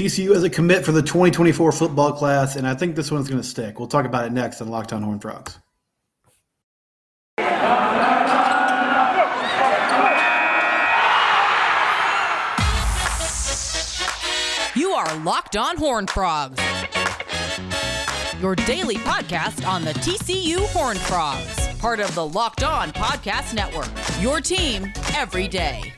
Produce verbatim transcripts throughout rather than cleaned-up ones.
T C U has a commit for the twenty twenty-four football class, and I think this one's going to stick. We'll talk about it next on Locked On Horned Frogs. You are Locked On Horned Frogs, your daily podcast on the T C U Horned Frogs, part of the Locked On Podcast Network, your team every day.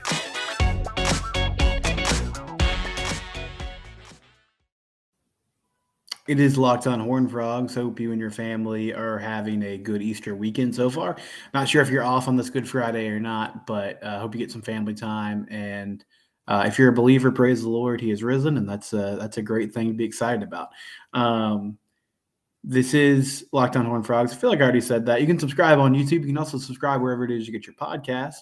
It is Locked On Horned Frogs. Hope you and your family are having a good Easter weekend so far. Not sure if you're off on this Good Friday or not, but I uh, hope you get some family time. And uh, if you're a believer, praise the Lord, He is risen, and that's a, that's a great thing to be excited about. Um, this is Locked On Horned Frogs. I feel like I already said that. You can subscribe on YouTube. You can also subscribe wherever it is you get your podcast.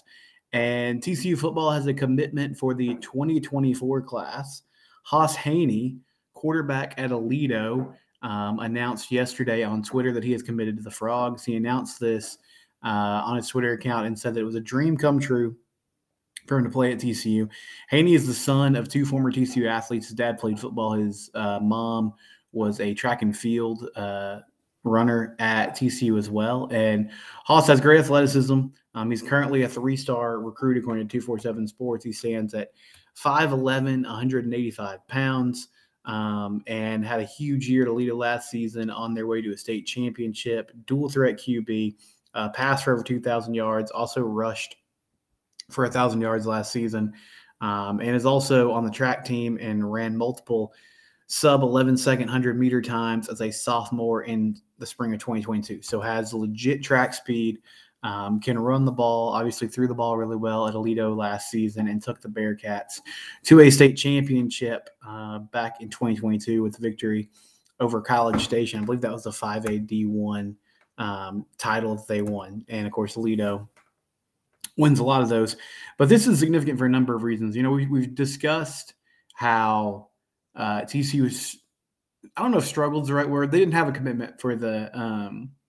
And T C U football has a commitment for the twenty twenty-four class. Hauss Hejny, quarterback at Aledo, um, announced yesterday on Twitter that he has committed to the Frogs. He announced this uh, on his Twitter account and said that it was a dream come true for him to play at T C U. Hejny is the son of two former T C U athletes. His dad played football. His uh, mom was a track and field uh, runner at T C U as well. And Hauss has great athleticism. Um, he's currently a three-star recruit according to two forty-seven Sports. He stands at five eleven, one hundred eighty-five pounds. Um, and had a huge year to lead it last season on their way to a state championship. Dual threat Q B, uh, passed for over two thousand yards, also rushed for one thousand yards last season, um, and is also on the track team and ran multiple sub eleven second one hundred meter times as a sophomore in the spring of twenty twenty-two. So has legit track speed, um, can run the ball, obviously threw the ball really well at Aledo last season and took the Bearcats to a state championship uh, back in twenty twenty-two with victory over College Station. I believe that was the five A D one um, title that they won. And, of course, Aledo wins a lot of those. But this is significant for a number of reasons. You know, we, we've discussed how uh, T C U was – I don't know if struggle is the right word. They didn't have a commitment for the um, –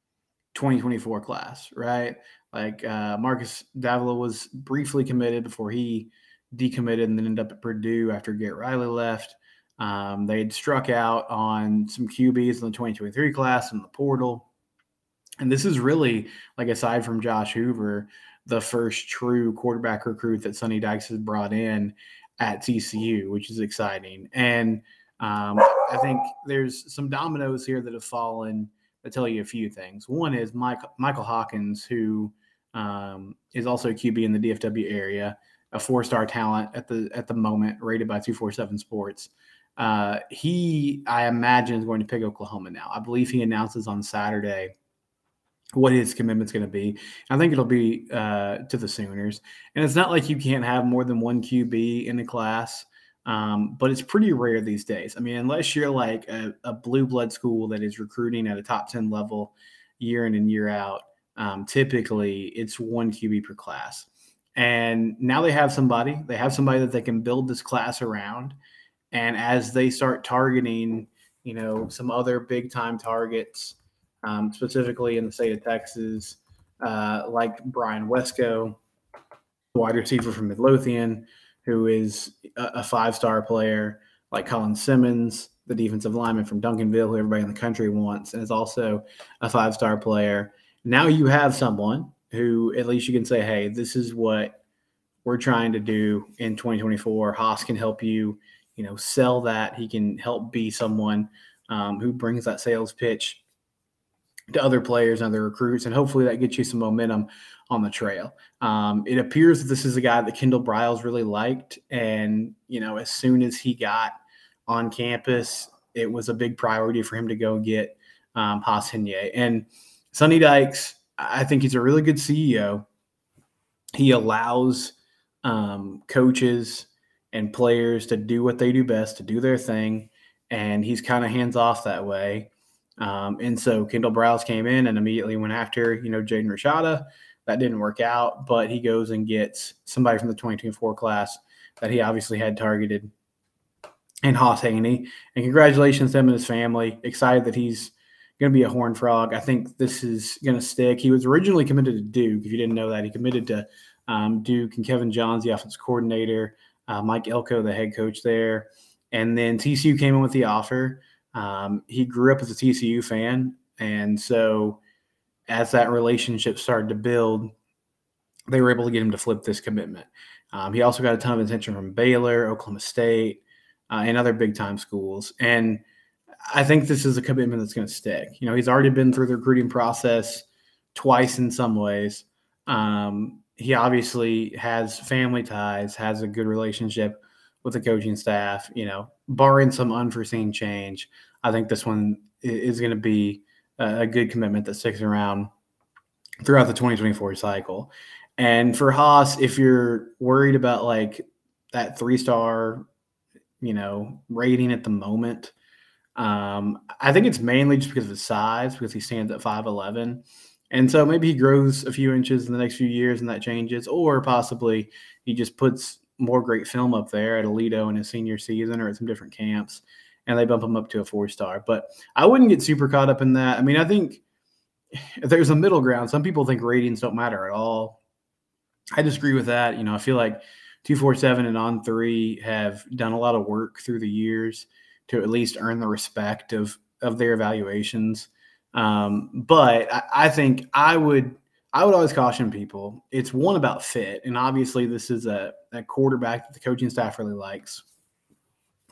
twenty twenty-four class, right? Like uh, Marcus Davila was briefly committed before he decommitted and then ended up at Purdue after Garrett Riley left. Um, they had struck out on some Q Bs in the twenty twenty-three class in the portal. And this is really, like, aside from Josh Hoover, the first true quarterback recruit that Sonny Dykes has brought in at T C U, which is exciting. And um, I think there's some dominoes here that have fallen. I'll tell you a few things. One is Mike, Michael Hawkins, who um, is also a Q B in the D F W area, a four-star talent at the at the moment, rated by two forty-seven Sports. Uh, he, I imagine, is going to pick Oklahoma now. I believe he announces on Saturday what his commitment's going to be. I think it'll be uh, to the Sooners. And it's not like you can't have more than one Q B in the class. Um, but it's pretty rare these days. I mean, unless you're like a, a blue blood school that is recruiting at a top ten level year in and year out, um, typically it's one Q B per class. And now they have somebody, they have somebody that they can build this class around. And as they start targeting, you know, some other big time targets, um, specifically in the state of Texas, uh, like Brian Wesco, wide receiver from Midlothian, who is a five-star player, like Colin Simmons, the defensive lineman from Duncanville, who everybody in the country wants, and is also a five-star player. Now you have someone who at least you can say, hey, this is what we're trying to do in twenty twenty-four. Hauss can help you, you know, sell that. He can help be someone um, who brings that sales pitch to other players and other recruits, and hopefully that gets you some momentum on the trail. Um, it appears that this is a guy that Kendall Briles really liked, and, you know, as soon as he got on campus, it was a big priority for him to go get um, Hauss Hejny. And Sonny Dykes, I think he's a really good C E O. He allows um, coaches and players to do what they do best, to do their thing, and he's kind of hands-off that way. Um, and so Kendall Briles came in and immediately went after, you know, Jaden Rashada. That didn't work out, but he goes and gets somebody from the twenty twenty-four class that he obviously had targeted in Hauss Hejny. And congratulations to him and his family. Excited that he's going to be a Horned Frog. I think this is going to stick. He was originally committed to Duke. If you didn't know that, he committed to um, Duke and Kevin Johns, the offensive coordinator, uh, Mike Elko, the head coach there. And then T C U came in with the offer. Um, he grew up as a T C U fan. And so as that relationship started to build, they were able to get him to flip this commitment. Um, he also got a ton of attention from Baylor, Oklahoma State, uh, and other big-time schools. And I think this is a commitment that's going to stick. You know, he's already been through the recruiting process twice in some ways. Um, he obviously has family ties, has a good relationship with the coaching staff. You know, barring some unforeseen change, I think this one is going to be a good commitment that sticks around throughout the twenty twenty-four cycle. And for Hauss, if you're worried about like that three-star, you know, rating at the moment, um, I think it's mainly just because of his size, because he stands at five eleven. And so maybe he grows a few inches in the next few years and that changes, or possibly he just puts more great film up there at Aledo in his senior season or at some different camps, and they bump him up to a four-star. But I wouldn't get super caught up in that. I mean, I think there's a middle ground. Some people think ratings don't matter at all. I disagree with that. You know, I feel like two forty-seven and On three have done a lot of work through the years to at least earn the respect of, of their evaluations. Um, but I, I think I would I would always caution people. It's one about fit, and obviously this is a, a quarterback that the coaching staff really likes.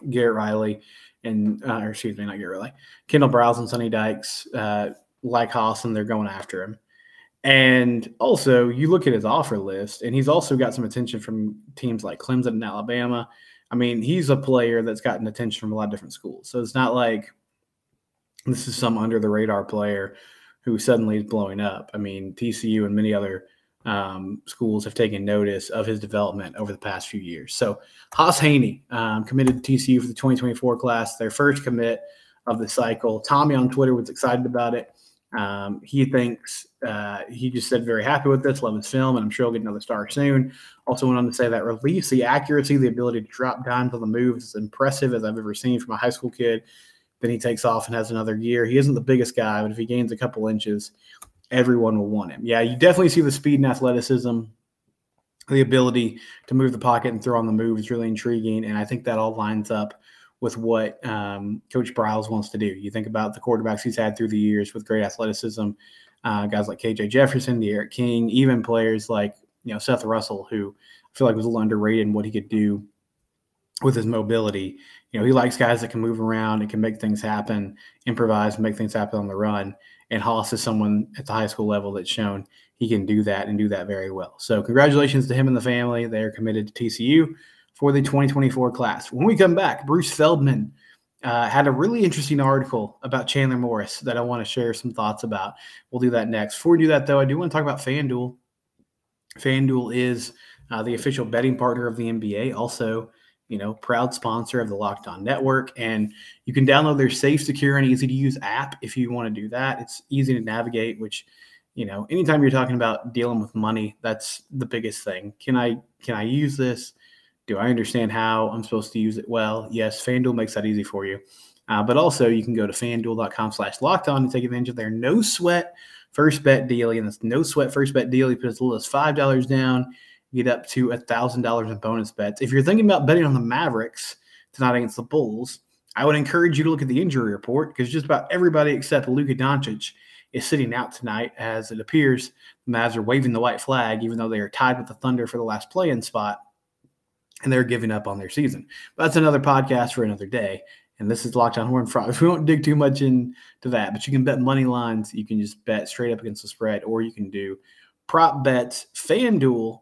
Garrett Riley and uh, – or excuse me, not Garrett Riley. Kendall Briles and Sonny Dykes uh, like Hauss, and they're going after him. And also you look at his offer list, and he's also got some attention from teams like Clemson and Alabama. I mean, he's a player that's gotten attention from a lot of different schools. So it's not like this is some under-the-radar player who suddenly is blowing up. I mean, T C U and many other um, schools have taken notice of his development over the past few years. So Hauss Hejny um, committed to T C U for the twenty twenty-four class, their first commit of the cycle. Tommy on Twitter was excited about it. Um, he thinks uh, he just said very happy with this, love his film, and I'm sure he'll get another star soon. Also went on to say that release, the accuracy, the ability to drop dimes on the move is impressive as I've ever seen from a high school kid. Then he takes off and has another year. He isn't the biggest guy, but if he gains a couple inches, everyone will want him. Yeah, you definitely see the speed and athleticism, the ability to move the pocket and throw on the move is really intriguing, and I think that all lines up with what um, Coach Briles wants to do. You think about the quarterbacks he's had through the years with great athleticism, uh, guys like K J. Jefferson, De'Aaron King, even players like you know Seth Russell, who I feel like was a little underrated in what he could do with his mobility. You know, he likes guys that can move around and can make things happen, improvise, and make things happen on the run. And Hauss is someone at the high school level that's shown he can do that and do that very well. So congratulations to him and the family. They are committed to T C U for the twenty twenty-four class. When we come back, Bruce Feldman uh, had a really interesting article about Chandler Morris that I want to share some thoughts about. We'll do that next. Before we do that, though, I do want to talk about FanDuel. FanDuel is uh, the official betting partner of the N B A, also you know, proud sponsor of the Locked On Network. And you can download their safe, secure, and easy-to-use app if you want to do that. It's easy to navigate, which, you know, anytime you're talking about dealing with money, that's the biggest thing. Can I can I use this? Do I understand how I'm supposed to use it well? Yes, FanDuel makes that easy for you. Uh, but also, you can go to FanDuel.com slash Locked On and take advantage of their no-sweat first bet deal. And this no-sweat first bet deal, you put as little as five dollars down, get up to one thousand dollars in bonus bets. If you're thinking about betting on the Mavericks tonight against the Bulls, I would encourage you to look at the injury report because just about everybody except Luka Doncic is sitting out tonight, as it appears the Mavs are waving the white flag, even though they are tied with the Thunder for the last play-in spot, and they're giving up on their season. But that's another podcast for another day, and this is Locked On Horned Frogs. We won't dig too much into that, but you can bet money lines. You can just bet straight up against the spread, or you can do prop bets. FanDuel.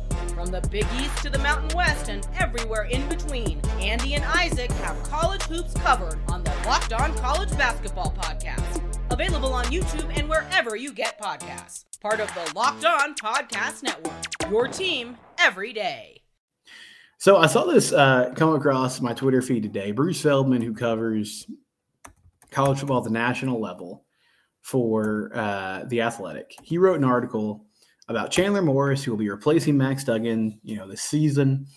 From the Big East to the Mountain West and everywhere in between, Andy and Isaac have college hoops covered on the Locked On College Basketball Podcast. Available on YouTube and wherever you get podcasts. Part of the Locked On Podcast Network, your team every day. So I saw this uh, come across my Twitter feed today. Bruce Feldman, who covers college football at the national level, for uh, The Athletic. He wrote an article about Chandler Morris, who will be replacing Max Duggan, you know, this season.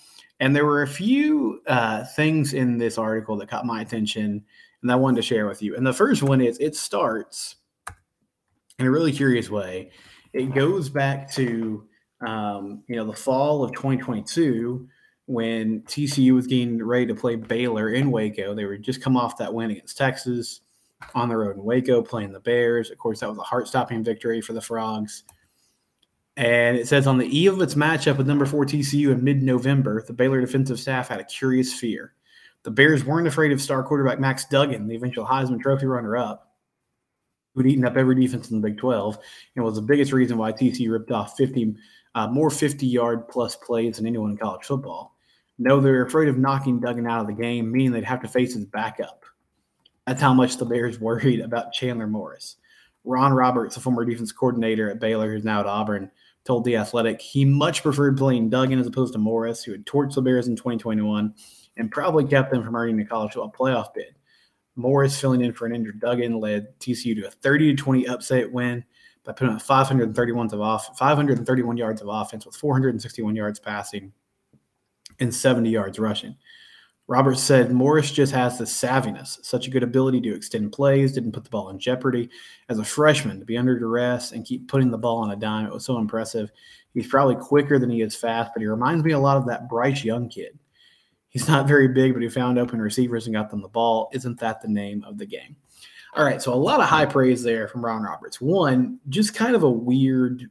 And there were a few uh, things in this article that caught my attention and I wanted to share with you. And the first one is it starts in a really curious way. It goes back to, um, you know, the fall of twenty twenty-two when T C U was getting ready to play Baylor in Waco. They were just come off that win against Texas on the road in Waco playing the Bears. Of course, that was a heart-stopping victory for the Frogs. And it says, on the eve of its matchup with number four T C U in mid-November, the Baylor defensive staff had a curious fear. The Bears weren't afraid of star quarterback Max Duggan, the eventual Heisman Trophy runner-up, who'd eaten up every defense in the Big twelve and was the biggest reason why T C U ripped off fifty, uh, more fifty-yard-plus plays than anyone in college football. No, they were afraid of knocking Duggan out of the game, meaning they'd have to face his backup. That's how much the Bears worried about Chandler Morris. Ron Roberts, a former defense coordinator at Baylor who's now at Auburn, told The Athletic he much preferred playing Duggan as opposed to Morris, who had torched the Bears in twenty twenty-one and probably kept them from earning a college football playoff bid. Morris, filling in for an injured Duggan, led T C U to a thirty to twenty upset win by putting up five hundred thirty-one, of off, five hundred thirty-one yards of offense with four hundred sixty-one yards passing and seventy yards rushing. Roberts said, Morris just has the savviness, such a good ability to extend plays, didn't put the ball in jeopardy. As a freshman, to be under duress and keep putting the ball on a dime, it was so impressive. He's probably quicker than he is fast, but he reminds me a lot of that Bryce Young kid. He's not very big, but he found open receivers and got them the ball. Isn't that the name of the game? All right, so a lot of high praise there from Ron Roberts. One, just kind of a weird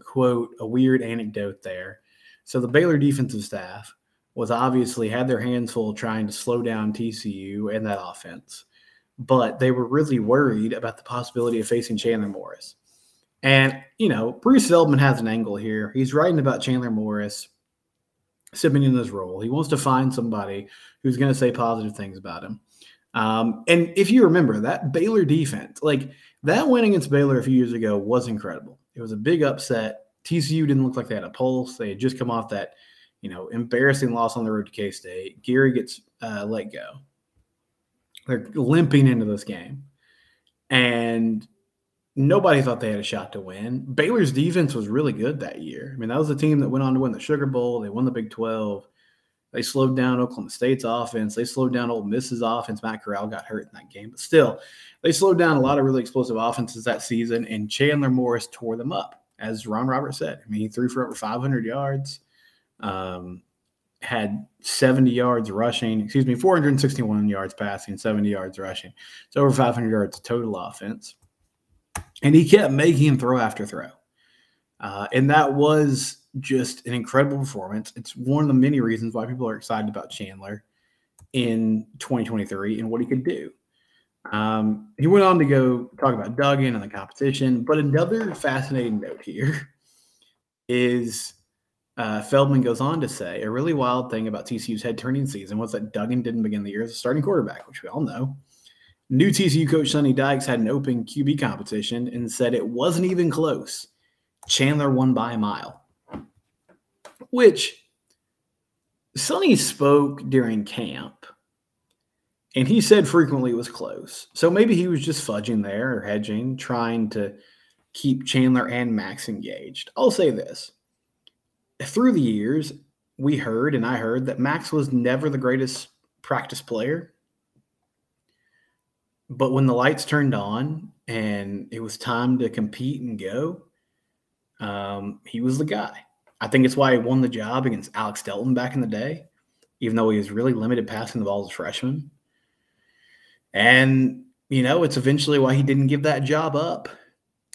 quote, a weird anecdote there. So the Baylor defensive staff was obviously had their hands full trying to slow down T C U and that offense. But they were really worried about the possibility of facing Chandler Morris. And, you know, Bruce Feldman has an angle here. He's writing about Chandler Morris sipping in this role. He wants to find somebody who's going to say positive things about him. Um, and if you remember, that Baylor defense, like that win against Baylor a few years ago was incredible. It was a big upset. T C U didn't look like they had a pulse. They had just come off that, you know, embarrassing loss on the road to K-State. Geary gets uh, let go. They're limping into this game. And nobody thought they had a shot to win. Baylor's defense was really good that year. I mean, that was the team that went on to win the Sugar Bowl. They won the Big twelve. They slowed down Oklahoma State's offense. They slowed down Ole Miss's offense. Matt Corral got hurt in that game. But still, they slowed down a lot of really explosive offenses that season, and Chandler Morris tore them up, as Ron Roberts said. I mean, he threw for over five hundred yards. Um, had seventy yards rushing, excuse me, four hundred sixty-one yards passing, seventy yards rushing. So over five hundred yards total offense. And he kept making him throw after throw. Uh, and that was just an incredible performance. It's one of the many reasons why people are excited about Chandler in twenty twenty-three and what he could do. Um, he went on to go talk about Duggan and the competition. But another fascinating note here is Uh, Feldman goes on to say, a really wild thing about T C U's head-turning season was that Duggan didn't begin the year as a starting quarterback, which we all know. New T C U coach Sonny Dykes had an open Q B competition and said it wasn't even close. Chandler won by a mile. Which, Sonny spoke during camp, and he said frequently it was close. So maybe he was just fudging there or hedging, trying to keep Chandler and Max engaged. I'll say this. Through the years, we heard, and I heard, that Max was never the greatest practice player. But when the lights turned on and it was time to compete and go, um, he was the guy. I think it's why he won the job against Alex Delton back in the day, even though he was really limited passing the ball as a freshman. And, you know, it's eventually why he didn't give that job up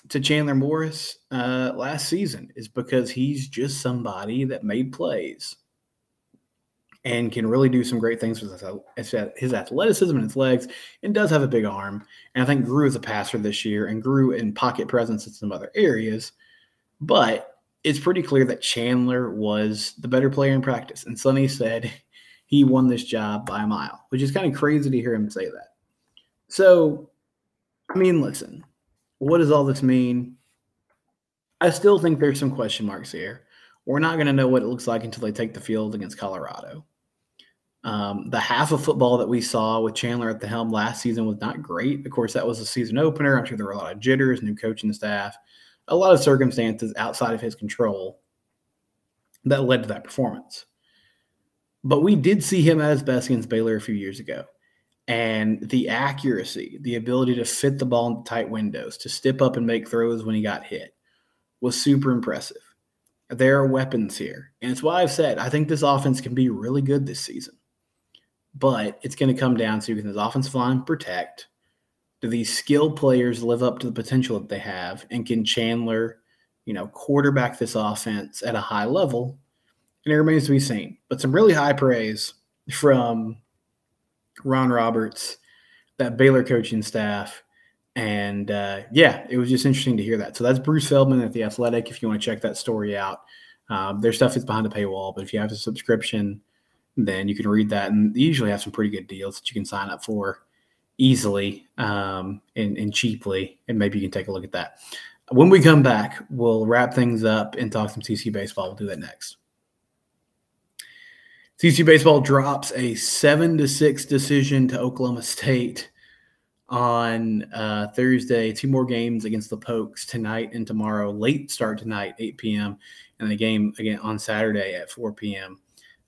to Chandler Morris uh, last season, is because he's just somebody that made plays and can really do some great things with his, his athleticism and his legs, and does have a big arm, and I think grew as a passer this year and grew in pocket presence in some other areas. But it's pretty clear that Chandler was the better player in practice, and Sonny said he won this job by a mile, which is kind of crazy to hear him say that. So, I mean, listen, what does all this mean? I still think there's some question marks here. We're not going to know what it looks like until they take the field against Colorado. Um, the half of football that we saw with Chandler at the helm last season was not great. Of course, that was a season opener. I'm sure there were a lot of jitters, new coaching staff, a lot of circumstances outside of his control that led to that performance. But we did see him at his best against Baylor a few years ago. And the accuracy, the ability to fit the ball in tight windows, to step up and make throws when he got hit was super impressive. There are weapons here. And it's why I've said I think this offense can be really good this season. But it's going to come down to, can this offensive line protect? Do these skilled players live up to the potential that they have? And can Chandler, you know, quarterback this offense at a high level? And it remains to be seen. But some really high praise from Ron Roberts, that Baylor coaching staff. And, uh, yeah, it was just interesting to hear that. So that's Bruce Feldman at The Athletic if you want to check that story out. Um, their stuff is behind a paywall, but if you have a subscription, then you can read that. And they usually have some pretty good deals that you can sign up for easily um, and, and cheaply. And maybe you can take a look at that. When we come back, we'll wrap things up and talk some T C U baseball. We'll do that next. T C U baseball drops a seven to six decision to Oklahoma State on uh, Thursday. Two more games against the Pokes tonight and tomorrow. Late start tonight, eight p.m., and the game again on Saturday at four p.m.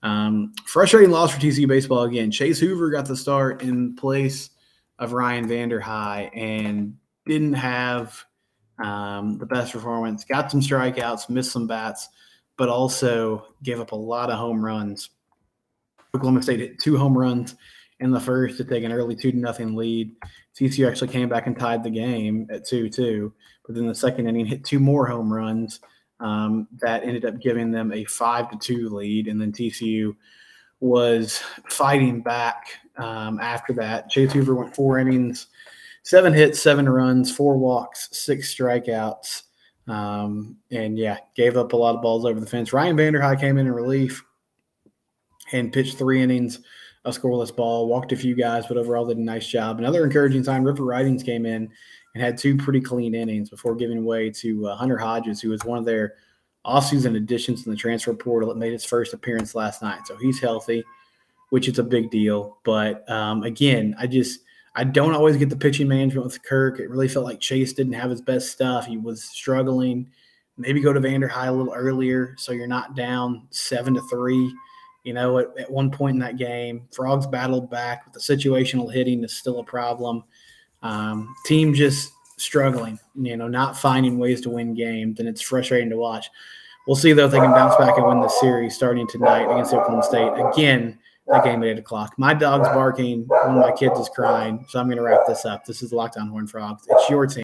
Um, frustrating loss for T C U baseball again. Chase Hoover got the start in place of Ryan Vanderhyde and didn't have um, the best performance. Got some strikeouts, missed some bats, but also gave up a lot of home runs. Oklahoma State hit two home runs in the first to take an early two to nothing lead. T C U actually came back and tied the game at two two. But then the second inning hit two more home runs. Um, that ended up giving them a five to two lead. And then T C U was fighting back um, after that. Chase Hoover went four innings, seven hits, seven runs, four walks, six strikeouts. Um, and, yeah, gave up a lot of balls over the fence. Ryan Vanderhyde came in in relief and pitched three innings, a scoreless ball, walked a few guys, but overall did a nice job. Another encouraging sign, Ripper Ridings came in and had two pretty clean innings before giving way to uh, Hunter Hodges, who was one of their offseason additions in the transfer portal that made his first appearance last night. So he's healthy, which is a big deal. But, um, again, I just I don't always get the pitching management with Kirk. It really felt like Chase didn't have his best stuff. He was struggling. Maybe go to Vanderhyde a little earlier so you're not down seven to three. You know, at, at one point in that game, Frogs battled back, but the situational hitting is still a problem. Um, team just struggling, you know, not finding ways to win games, and it's frustrating to watch. We'll see, though, if they can bounce back and win the series starting tonight against Oklahoma State. Again, that game at eight o'clock. My dog's barking. One of my kids is crying, so I'm going to wrap this up. This is Locked On Horned Frogs. It's your team.